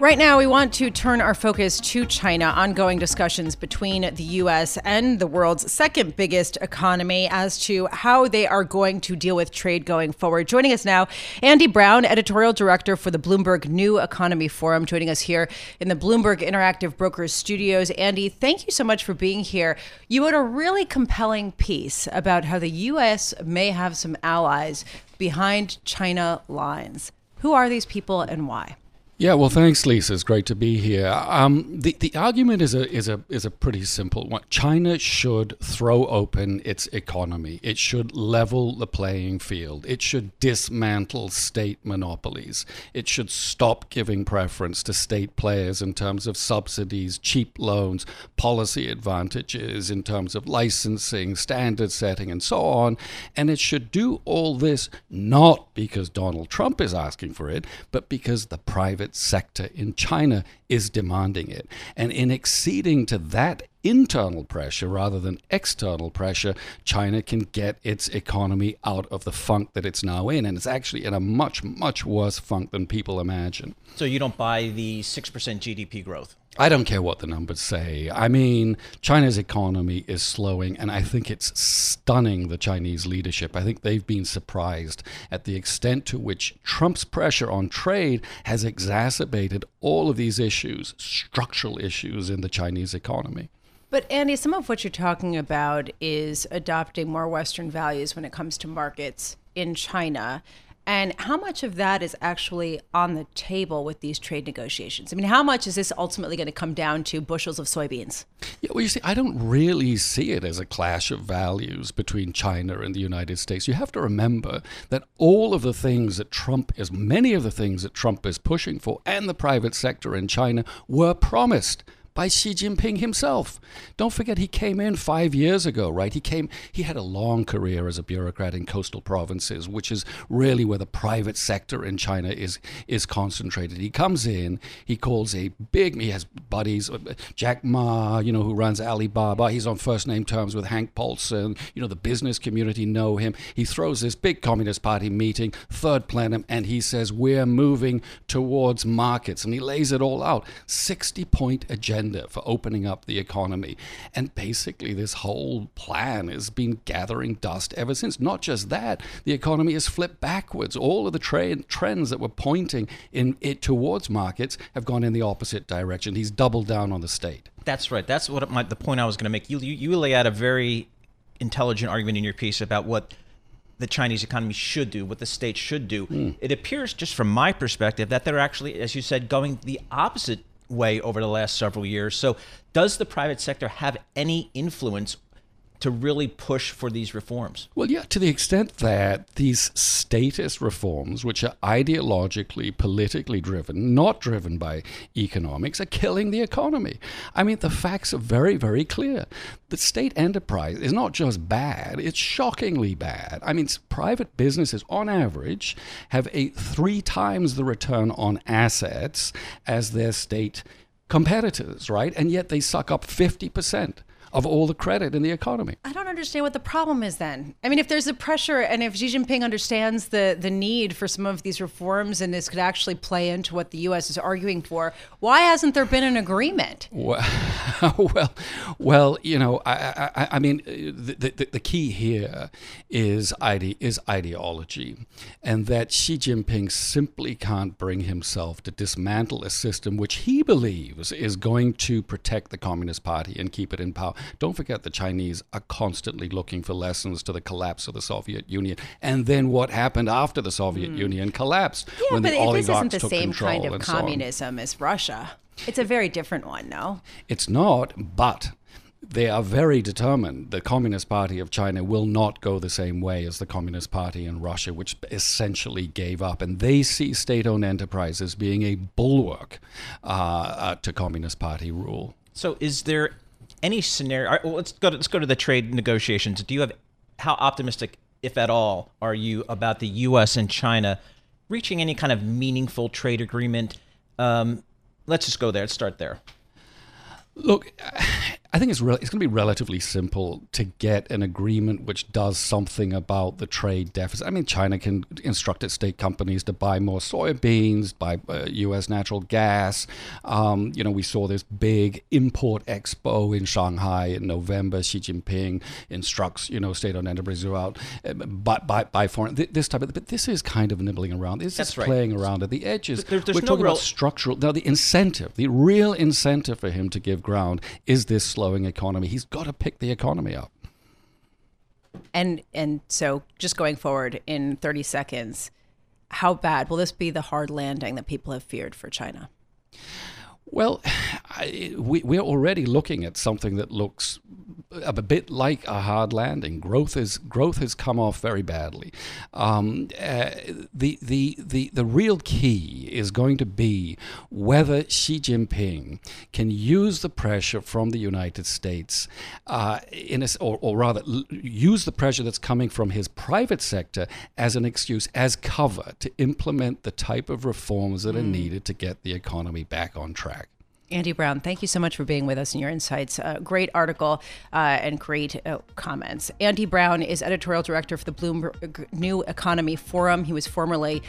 Right now, we want to turn our focus to China. Ongoing discussions between the U.S. and the world's second biggest economy as to how they are going to deal with trade going forward. Joining us now, Andy Browne, editorial director for the Bloomberg New Economy Forum, joining us here in the Bloomberg Interactive Brokers studios. Andy, thank you so much for being here. You wrote a really compelling piece about how the U.S. may have some allies behind China lines. Who are these people and why? Yeah, well, thanks, Lisa. It's great to be here. The argument is a pretty simple one. China should throw open its economy. It should level the playing field. It should dismantle state monopolies. It should stop giving preference to state players in terms of subsidies, cheap loans, policy advantages, in terms of licensing, standard setting, and so on. And it should do all this not because Donald Trump is asking for it, but because the private sector in China is demanding it. And in acceding to that internal pressure rather than external pressure, China can get its economy out of the funk that it's now in. And it's actually in a much, much worse funk than people imagine. So you don't buy the 6% GDP growth? I don't care what the numbers say. I mean, China's economy is slowing, and I think it's stunning the Chinese leadership. I think they've been surprised at the extent to which Trump's pressure on trade has exacerbated all of these issues, structural issues in the Chinese economy. But Andy, some of what you're talking about is adopting more Western values when it comes to markets in China. And how much of that is actually on the table with these trade negotiations? I mean, how much is this ultimately going to come down to bushels of soybeans? Yeah, well, you see, I don't really see it as a clash of values between China and the United States. You have to remember that many of the things that Trump is pushing for and the private sector in China were promised by Xi Jinping himself. Don't forget, he came in 5 years ago, right? He had a long career as a bureaucrat in coastal provinces, which is really where the private sector in China is concentrated. He comes in, he has buddies, Jack Ma, who runs Alibaba. He's on first name terms with Hank Paulson. The business community know him. He throws this big Communist Party meeting, third plenum, and he says, we're moving towards markets. And he lays it all out. 60-point agenda for opening up the economy. And basically this whole plan has been gathering dust ever since. Not just that, the economy has flipped backwards. All of the trends that were pointing in it towards markets have gone in the opposite direction. He's doubled down on the state. That's right. That's the point I was going to make. You lay out a very intelligent argument in your piece about what the Chinese economy should do, what the state should do. It appears, just from my perspective, that they're actually, as you said, going the opposite way over the last several years. So does the private sector have any influence to really push for these reforms? Well, yeah, to the extent that these statist reforms, which are ideologically, politically driven, not driven by economics, are killing the economy. I mean, the facts are very, very clear. The state enterprise is not just bad, it's shockingly bad. I mean, private businesses, on average, have 3 times the return on assets as their state competitors, right? And yet they suck up 50%. Of all the credit in the economy. I don't understand what the problem is then. I mean, if there's a pressure and if Xi Jinping understands the need for some of these reforms and this could actually play into what the U.S. is arguing for, why hasn't there been an agreement? Well, I mean, the key here is ideology, and that Xi Jinping simply can't bring himself to dismantle a system which he believes is going to protect the Communist Party and keep it in power. Don't forget the Chinese are constantly looking for lessons to the collapse of the Soviet Union. And then what happened after the Soviet Union collapsed, when the oligarchs took control and so on. Yeah, but this isn't the same kind of communism as Russia. It's a very different one, no? It's not, but they are very determined. The Communist Party of China will not go the same way as the Communist Party in Russia, which essentially gave up. And they see state-owned enterprises being a bulwark to Communist Party rule. So is there any scenario? Well, let's go to the trade negotiations. Do you have, how optimistic, if at all, are you about the U.S. and China reaching any kind of meaningful trade agreement? Let's just go there. Let's start there. Look, I think it's going to be relatively simple to get an agreement which does something about the trade deficit. I mean, China can instruct its state companies to buy more soybeans, buy U.S. natural gas. We saw this big import expo in Shanghai in November. Xi Jinping instructs, state-owned enterprises throughout, buy foreign, this type of. But this is kind of nibbling around. This is playing around at the edges. We're talking about structural. Now, the incentive, the real incentive for him to give ground is this slowing economy. He's got to pick the economy up. And so just going forward in 30 seconds, how bad will this be, the hard landing that people have feared for China? Well, we're already looking at something that looks a bit like a hard landing. Growth has come off very badly. The real key is going to be whether Xi Jinping can use the pressure from the United States, use the pressure that's coming from his private sector as an excuse, as cover, to implement the type of reforms that are needed to get the economy back on track. Andy Browne, thank you so much for being with us and your insights. Great article and great comments. Andy Browne is editorial director for the Bloomberg New Economy Forum. He was formerly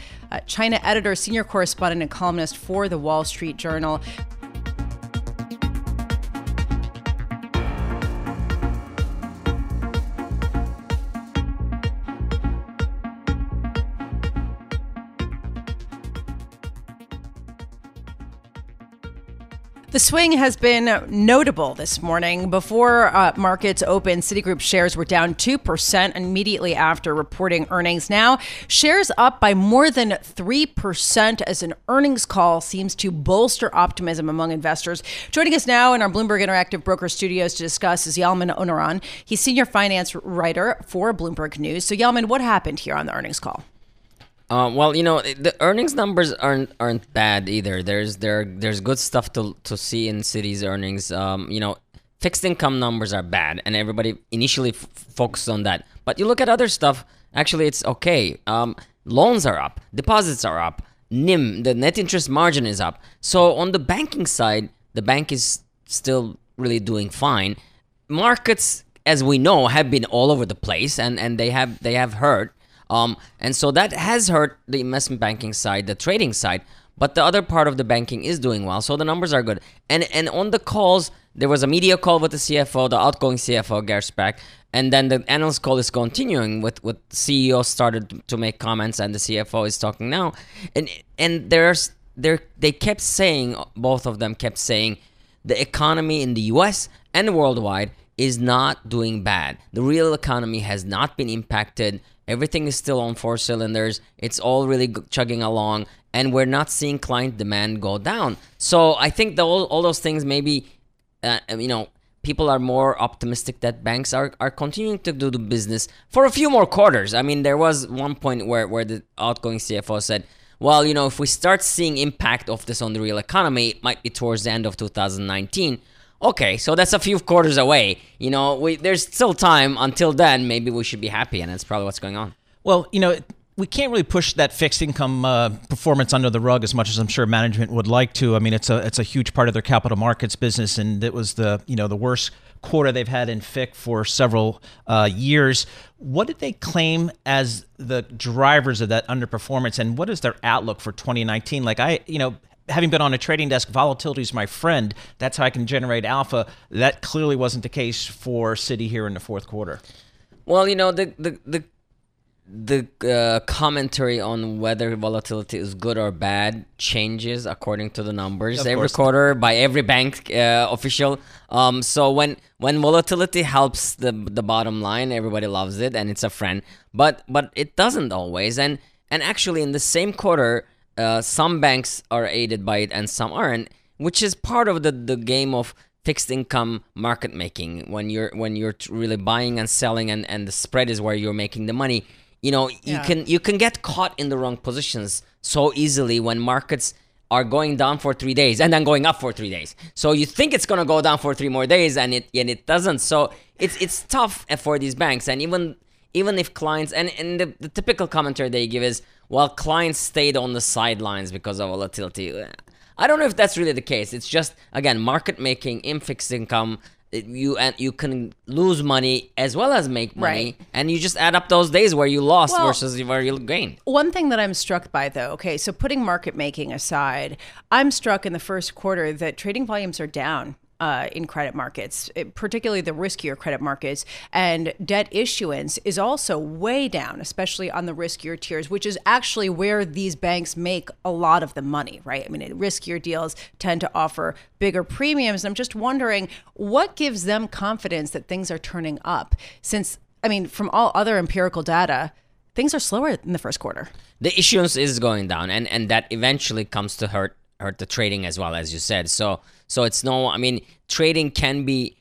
China editor, senior correspondent, and columnist for The Wall Street Journal. The swing has been notable this morning. Before markets opened, Citigroup shares were down 2% immediately after reporting earnings. Now, shares up by more than 3% as an earnings call seems to bolster optimism among investors. Joining us now in our Bloomberg Interactive Brokers studios to discuss is Yalman Onaran. He's senior finance writer for Bloomberg News. So, Yalman, what happened here on the earnings call? The earnings numbers aren't bad either. There's good stuff to see in Citi's earnings. Fixed income numbers are bad, and everybody initially focused on that. But you look at other stuff, actually it's okay. Loans are up, deposits are up, NIM, the net interest margin, is up. So on the banking side, the bank is still really doing fine. Markets, as we know, have been all over the place, and they have hurt. And so that has hurt the investment banking side, the trading side, but the other part of the banking is doing well. So the numbers are good. And on the calls, there was a media call with the CFO, the outgoing CFO, Gerspach, and then the analyst call is continuing with CEO started to make comments and the CFO is talking now. And they kept saying, both of them kept saying, the economy in the US and worldwide is not doing bad. The real economy has not been impacted. Everything is still on four cylinders. It's all really chugging along, and we're not seeing client demand go down. So I think all those things, maybe, people are more optimistic that banks are continuing to do the business for a few more quarters. I mean, there was one point where the outgoing CFO said, well, if we start seeing impact of this on the real economy, it might be towards the end of 2019. Okay, so that's a few quarters away. There's still time. Until then, maybe we should be happy, and that's probably what's going on. Well, we can't really push that fixed income performance under the rug as much as I'm sure management would like to. I mean, it's a huge part of their capital markets business, and it was the worst quarter they've had in FIC for several years. What did they claim as the drivers of that underperformance, and what is their outlook for 2019? Having been on a trading desk, volatility is my friend. That's how I can generate alpha. That clearly wasn't the case for Citi here in the fourth quarter. Well, the commentary on whether volatility is good or bad changes according to the numbers every quarter by every bank official. So when volatility helps the bottom line, everybody loves it and it's a friend. But it doesn't always. And actually, in the same quarter, some banks are aided by it and some aren't, which is part of the game of fixed income market making. When you're really buying and selling, and the spread is where you're making the money, you can get caught in the wrong positions so easily when markets are going down for 3 days and then going up for 3 days. So you think it's going to go down for 3 more days and it doesn't. So it's tough for these banks. And even if clients, and the typical commentary they give is, well, clients stayed on the sidelines because of volatility. I don't know if that's really the case. It's just, again, market making in fixed income. You can lose money as well as make money, right? And you just add up those days where you lost versus where you gained. One thing that I'm struck by, though, okay, so putting market making aside, I'm struck in the first quarter that trading volumes are down. In credit markets, particularly the riskier credit markets, and debt issuance is also way down, especially on the riskier tiers, which is actually where these banks make a lot of the money, right? I mean, riskier deals tend to offer bigger premiums. I'm just wondering what gives them confidence that things are turning up, since, I mean, from all other empirical data, things are slower in the first quarter. The issuance is going down, and that eventually comes to hurt the trading as well, as you said. So it's no, I mean, trading can be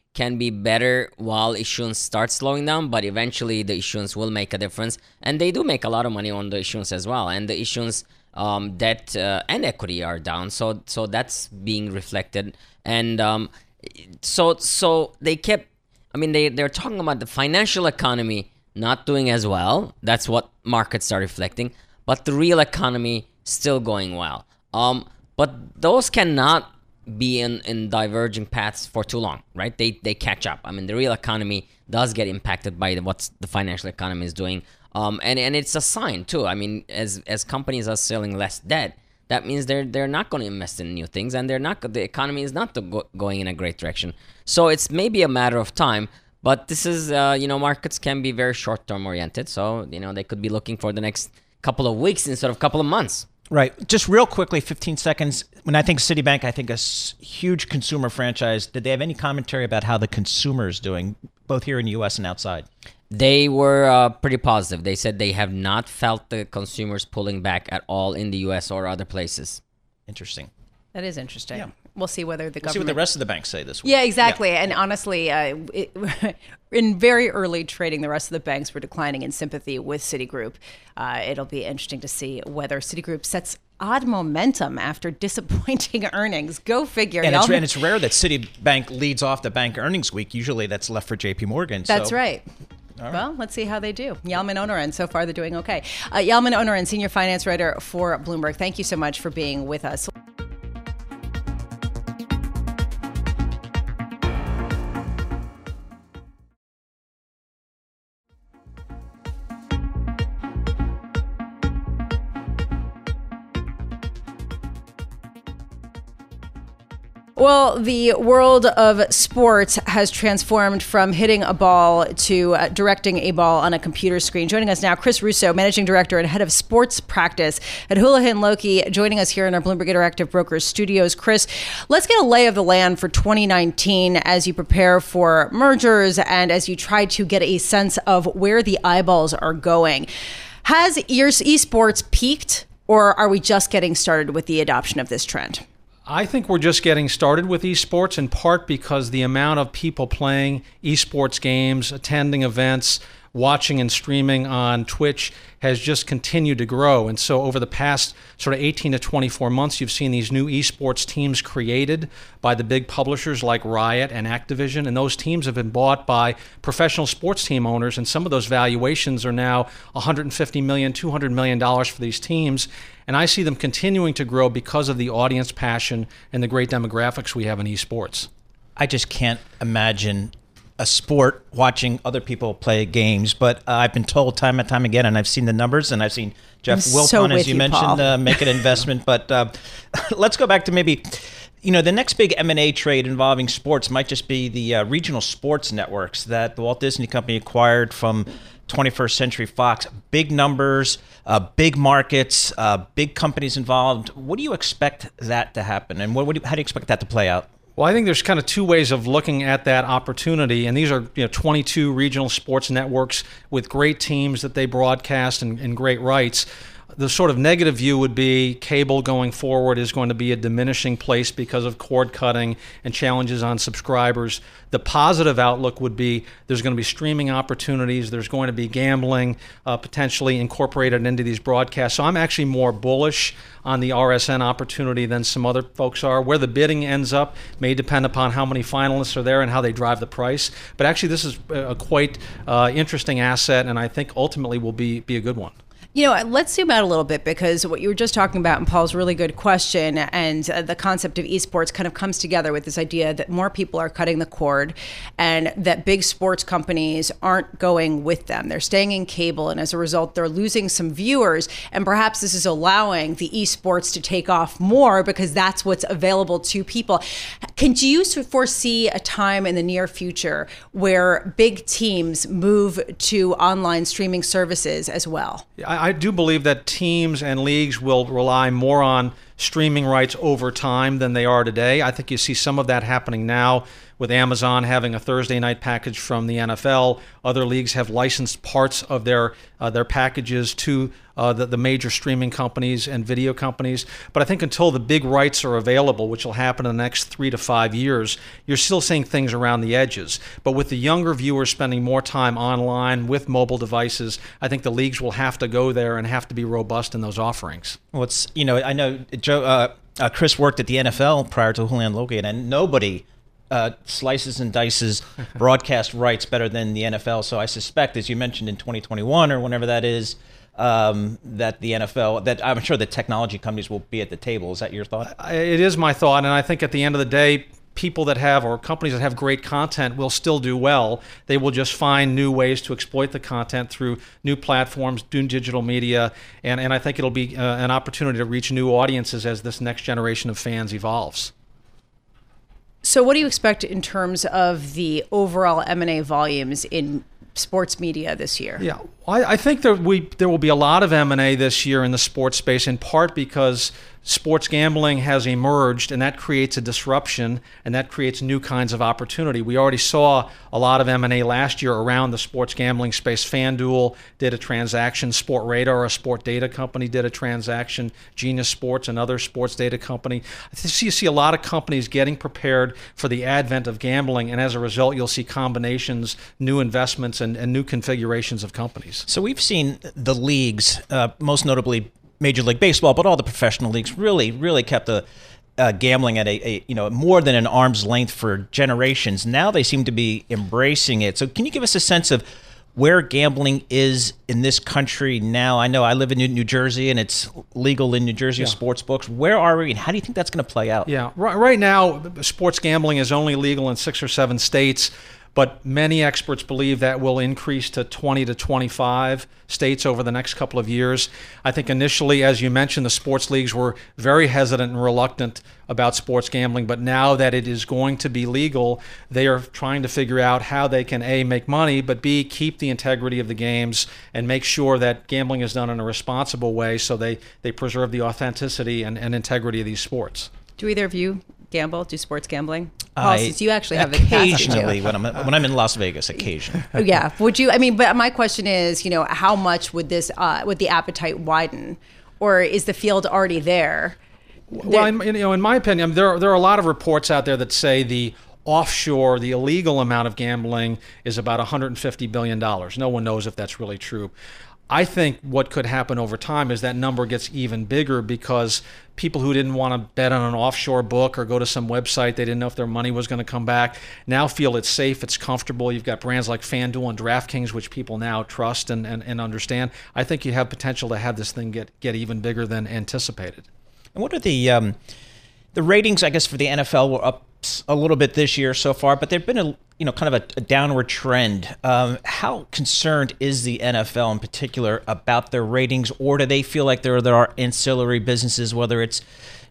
better while issuance starts slowing down, but eventually the issuance will make a difference, and they do make a lot of money on the issuance as well. And the issuance, debt and equity are down, so that's being reflected. And so they kept, I mean, they're talking about the financial economy not doing as well. That's what markets are reflecting, but the real economy still going well. But those cannot be in diverging paths for too long, right? They catch up. I mean, the real economy does get impacted by what the financial economy is doing. And it's a sign, too. I mean, as companies are selling less debt, that means they're not going to invest in new things, and the economy is not going in a great direction. So it's maybe a matter of time, but this is, markets can be very short-term oriented. So, they could be looking for the next couple of weeks instead of couple of months. Right. Just real quickly, 15 seconds. When I think Citibank, I think a huge consumer franchise. Did they have any commentary about how the consumer is doing, both here in the U.S. and outside? They were pretty positive. They said they have not felt the consumers pulling back at all in the U.S. or other places. Interesting. That is interesting. Yeah. We'll see whether the government... We'll see what the rest of the banks say this week. Yeah, exactly. Yeah. And honestly, in very early trading, the rest of the banks were declining in sympathy with Citigroup. It'll be interesting to see whether Citigroup sets odd momentum after disappointing earnings. Go figure. And it's rare that Citibank leads off the bank earnings week. Usually that's left for JP Morgan. That's right. Right. Well, let's see how they do. Yalman Onaran, so far they're doing okay. Yalman Onaran, senior finance writer for Bloomberg. Thank you so much for being with us. Well, the world of sports has transformed from hitting a ball to directing a ball on a computer screen. Joining us now, Chris Russo, Managing Director and Head of Sports Practice at Houlihan Lokey, joining us here in our Bloomberg Interactive Brokers studios. Chris, let's get a lay of the land for 2019 as you prepare for mergers and as you try to get a sense of where the eyeballs are going. Has esports peaked, or are we just getting started with the adoption of this trend? I think we're just getting started with esports, in part because the amount of people playing esports games, attending events, watching and streaming on Twitch has just continued to grow. And so over the past sort of 18 to 24 months, you've seen these new esports teams created by the big publishers like Riot and Activision. And those teams have been bought by professional sports team owners. And some of those valuations are now $150 million, $200 million for these teams. And I see them continuing to grow because of the audience passion and the great demographics we have in esports. I just can't imagine a sport watching other people play games, but I've been told time and time again, and I've seen the numbers, and I've seen Jeff Wilpon, as you mentioned, make an investment. But let's go back to maybe, the next big M&A trade involving sports might just be the regional sports networks that the Walt Disney Company acquired from 21st Century Fox. Big numbers, big markets, big companies involved. What do you expect that to happen, and how do you expect that to play out? Well, I think there's kind of two ways of looking at that opportunity, and these are 22 regional sports networks with great teams that they broadcast and great rights. The sort of negative view would be cable going forward is going to be a diminishing place because of cord cutting and challenges on subscribers. The positive outlook would be there's going to be streaming opportunities. There's going to be gambling potentially incorporated into these broadcasts. So I'm actually more bullish on the RSN opportunity than some other folks are. Where the bidding ends up may depend upon how many finalists are there and how they drive the price. But actually, this is a quite interesting asset, and I think ultimately will be a good one. You know, let's zoom out a little bit, because what you were just talking about in Paul's really good question, and the concept of esports kind of comes together with this idea that more people are cutting the cord and that big sports companies aren't going with them. They're staying in cable, and as a result, they're losing some viewers. And perhaps this is allowing the esports to take off more because that's what's available to people. Can you foresee a time in the near future where big teams move to online streaming services as well? I do believe that teams and leagues will rely more on streaming rights over time than they are today. I think you see some of that happening now with Amazon having a Thursday night package from the NFL. Other leagues have licensed parts of their packages to the major streaming companies and video companies. But I think until the big rights are available, which will happen in the next 3 to 5 years, you're still seeing things around the edges. But with the younger viewers spending more time online with mobile devices, I think the leagues will have to go there and have to be robust in those offerings. Well, it's, you know, I know Chris worked at the NFL prior to Houlihan Lokey, and nobody slices and dices broadcast rights better than the NFL. So I suspect, as you mentioned, in 2021 or whenever that is, that the NFL, that I'm sure the technology companies will be at the table. Is that your thought? It is my thought, and I think at the end of the day, people that have, or companies that have great content will still do well. They will just find new ways to exploit the content through new platforms, new digital media, and I think it'll be an opportunity to reach new audiences as this next generation of fans evolves. So what do you expect in terms of the overall M&A volumes in sports media this year? Yeah, I think that there will be a lot of M&A this year in the sports space, in part because sports gambling has emerged, and that creates a disruption, and that creates new kinds of opportunity. We already saw a lot of M&A last year around the sports gambling space. FanDuel did a transaction. Sportradar, a sport data company, did a transaction. Genius Sports, another sports data company. You see a lot of companies getting prepared for the advent of gambling, and as a result, you'll see combinations, new investments, and new configurations of companies. So we've seen the leagues, most notably Major League Baseball, but all the professional leagues really kept the gambling at a more than an arm's length for generations. Now they seem to be embracing it. So can you give us a sense of where gambling is in this country now? I know I live in New Jersey, and it's legal in New Jersey, sports books. Where are we, and how do you think that's going to play out? Yeah, right now sports gambling is only legal in 6 or 7 states, but many experts believe that will increase to 20 to 25 states over the next couple of years. I think initially, as you mentioned, the sports leagues were very hesitant and reluctant about sports gambling, but now that it is going to be legal, they are trying to figure out how they can, A, make money, but B, keep the integrity of the games and make sure that gambling is done in a responsible way so they preserve the authenticity and integrity of these sports. Do either of you gamble? Do sports gambling? Paul, since you actually have occasionally when I'm in Las Vegas, occasionally. Yeah, would you? I mean, but my question is, how much would this would the appetite widen, or is the field already there? Well, in my opinion, there are a lot of reports out there that say the offshore, the illegal amount of gambling is about $150 billion. No one knows if that's really true. I think what could happen over time is that number gets even bigger because people who didn't want to bet on an offshore book or go to some website, they didn't know if their money was going to come back, now feel it's safe, it's comfortable. You've got brands like FanDuel and DraftKings, which people now trust and understand. I think you have potential to have this thing get even bigger than anticipated. And what are the ratings, I guess, for the NFL were up a little bit this year so far, but there's been a downward trend. How concerned is the NFL in particular about their ratings, or do they feel like there are ancillary businesses, whether it's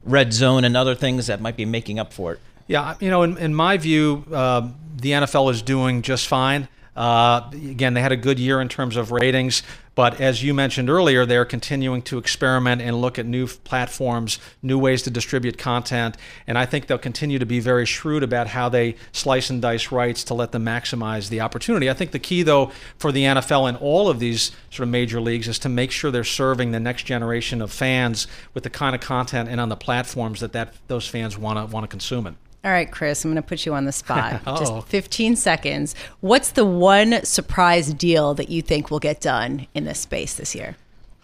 Red Zone and other things that might be making up for it? Yeah, in my view, the NFL is doing just fine. Again, they had a good year in terms of ratings. But as you mentioned earlier, they're continuing to experiment and look at new platforms, new ways to distribute content. And I think they'll continue to be very shrewd about how they slice and dice rights to let them maximize the opportunity. I think the key, though, for the NFL and all of these sort of major leagues is to make sure they're serving the next generation of fans with the kind of content and on the platforms that, those fans want to consume it. All right, Chris, I'm going to put you on the spot. Just 15 seconds. What's the one surprise deal that you think will get done in this space this year?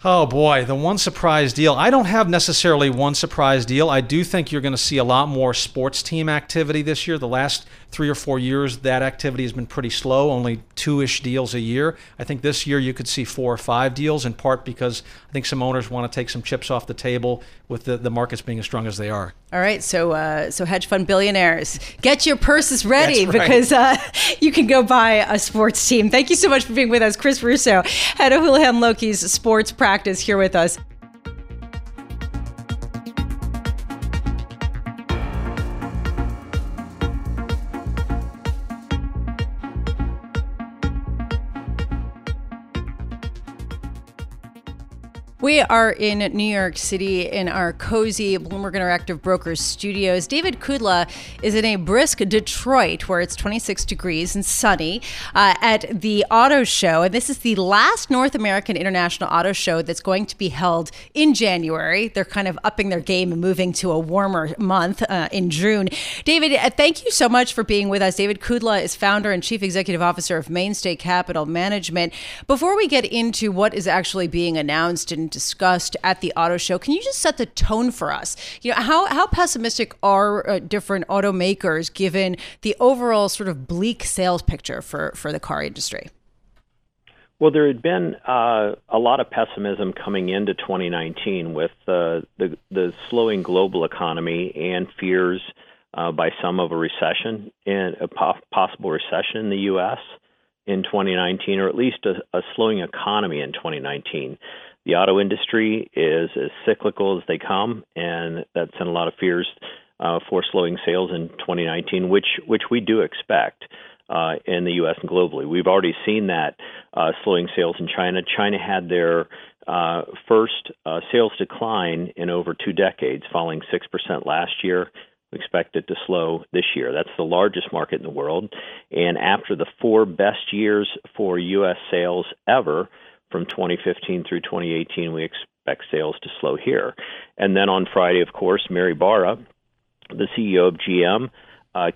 Oh, boy, the one surprise deal. I don't have necessarily one surprise deal. I do think you're going to see a lot more sports team activity this year. The last 3 or 4 years, that activity has been pretty slow, only 2-ish deals a year. I think this year you could see 4 or 5 deals, in part because I think some owners want to take some chips off the table with the markets being as strong as they are. All right, so hedge fund billionaires, get your purses ready. That's right. Because you can go buy a sports team. Thank you so much for being with us. Chris Russo, head of Houlihan Lokey's sports practice, here with us. We are in New York City in our cozy Bloomberg Interactive Brokers studios. David Kudla is in a brisk Detroit where it's 26 degrees and sunny at the auto show. And this is the last North American International Auto Show that's going to be held in January. They're kind of upping their game and moving to a warmer month in June. David, thank you so much for being with us. David Kudla is founder and chief executive officer of Mainstay Capital Management. Before we get into what is actually being announced and discussed at the auto show, can you just set the tone for us? You know, how pessimistic are different automakers given the overall sort of bleak sales picture for the car industry? Well, there had been a lot of pessimism coming into 2019 with the slowing global economy and fears by some of a recession, and a possible recession in the U.S. in 2019, or at least a slowing economy in 2019. The auto industry is as cyclical as they come, and that's in a lot of fears for slowing sales in 2019, which we do expect in the U.S. and globally. We've already seen that slowing sales in China. China had their first sales decline in over 2 decades, falling 6% last year. We expect it to slow this year. That's the largest market in the world. And after the 4 best years for U.S. sales ever, from 2015 through 2018, we expect sales to slow here. And then on Friday, of course, Mary Barra, the CEO of GM,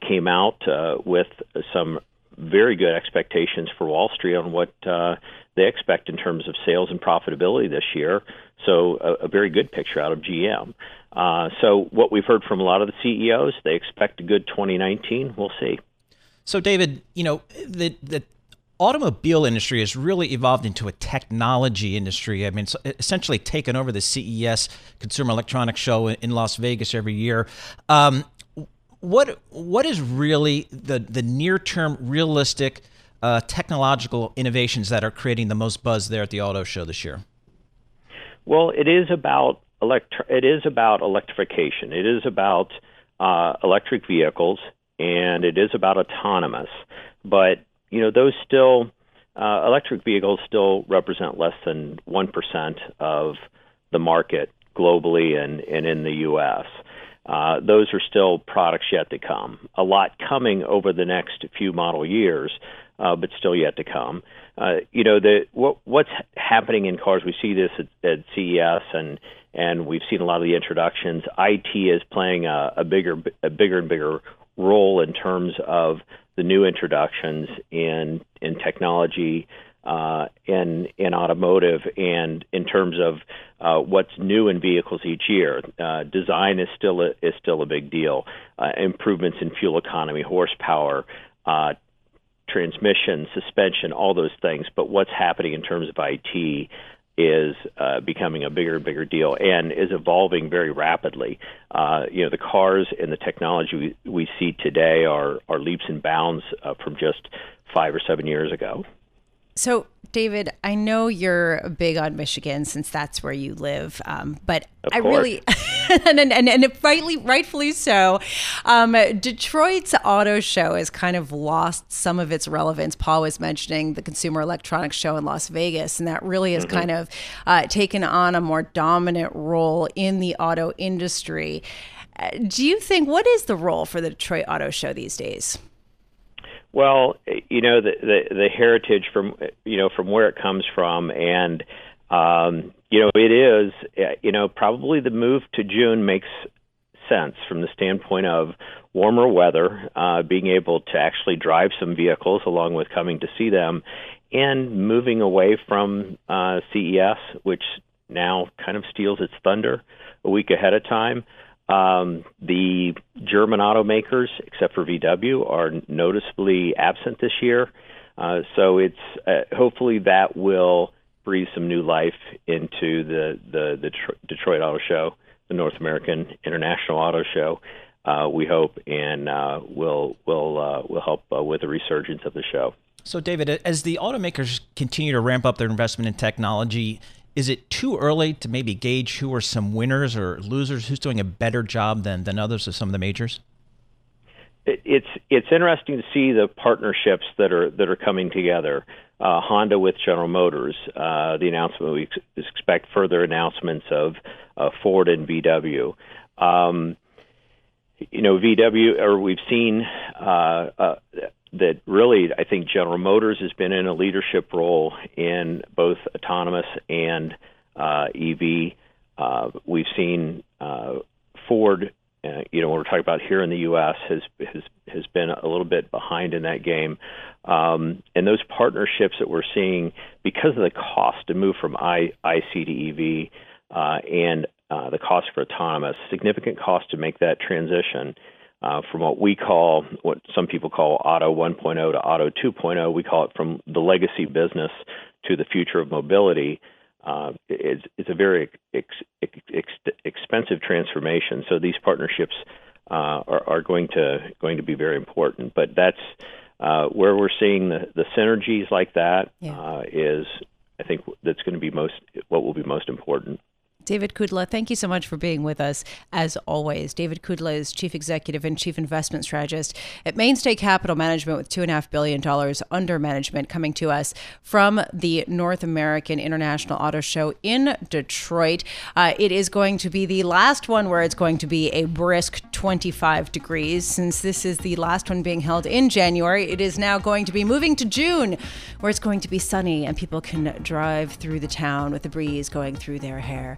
came out with some very good expectations for Wall Street on what they expect in terms of sales and profitability this year. So a very good picture out of GM. So what we've heard from a lot of the CEOs, they expect a good 2019. We'll see. So, David, you know, the automobile industry has really evolved into a technology industry. I mean, it's essentially taken over the CES, Consumer Electronics Show, in Las Vegas every year. What is really the near-term realistic technological innovations that are creating the most buzz there at the auto show this year? Well, it is about electrification. It is about electric vehicles, and it is about autonomous. But you know, those still, electric vehicles still represent less than 1% of the market globally and in the U.S. Those are still products yet to come. A lot coming over the next few model years, but still yet to come. You know, what's happening in cars, we see this at CES, and we've seen a lot of the introductions. IT is playing a bigger and bigger role in terms of the new introductions in technology, in automotive, and in terms of what's new in vehicles each year. Design is still a big deal. Improvements in fuel economy, horsepower, transmission, suspension, all those things. But what's happening in terms of IT is becoming a bigger and bigger deal and is evolving very rapidly. You know, the cars and the technology we see today are leaps and bounds from just 5 or 7 years ago. So David, I know you're big on Michigan since that's where you live, but I really, and rightfully so, Detroit's auto show has kind of lost some of its relevance. Paul was mentioning the Consumer Electronics Show in Las Vegas, and that really has kind of taken on a more dominant role in the auto industry. Do you think, what is the role for the Detroit Auto Show these days? Well, you know, the heritage from where it comes from, and it is probably the move to June makes sense from the standpoint of warmer weather, being able to actually drive some vehicles along with coming to see them, and moving away from CES, which now kind of steals its thunder a week ahead of time. The German automakers, except for VW, are noticeably absent this year. So it's hopefully that will breathe some new life into the Detroit Auto Show, the North American International Auto Show. We hope, and will help with the resurgence of the show. So, David, as the automakers continue to ramp up their investment in technology, is it too early to maybe gauge who are some winners or losers? Who's doing a better job than others of some of the majors? It's interesting to see the partnerships that are coming together. Honda with General Motors. The announcement, we expect further announcements of Ford and VW. We've seen that really, I think General Motors has been in a leadership role in both autonomous and EV. We've seen Ford, when we're talking about here in the U.S., has been a little bit behind in that game. And those partnerships that we're seeing, because of the cost to move from IC to EV and the cost for autonomous, significant cost to make that transition. From what some people call Auto 1.0 to Auto 2.0, we call it from the legacy business to the future of mobility. It's a very expensive transformation. So these partnerships are going to be very important. But that's where we're seeing the synergies like that. Yeah. Is I think that's going to be what will be most important. David Kudla, thank you so much for being with us, as always. David Kudla is Chief Executive and Chief Investment Strategist at Mainstay Capital Management, with $2.5 billion under management, coming to us from the North American International Auto Show in Detroit. It is going to be the last one where it's going to be a brisk 25 degrees. Since this is the last one being held in January, it is now going to be moving to June, where it's going to be sunny and people can drive through the town with the breeze going through their hair.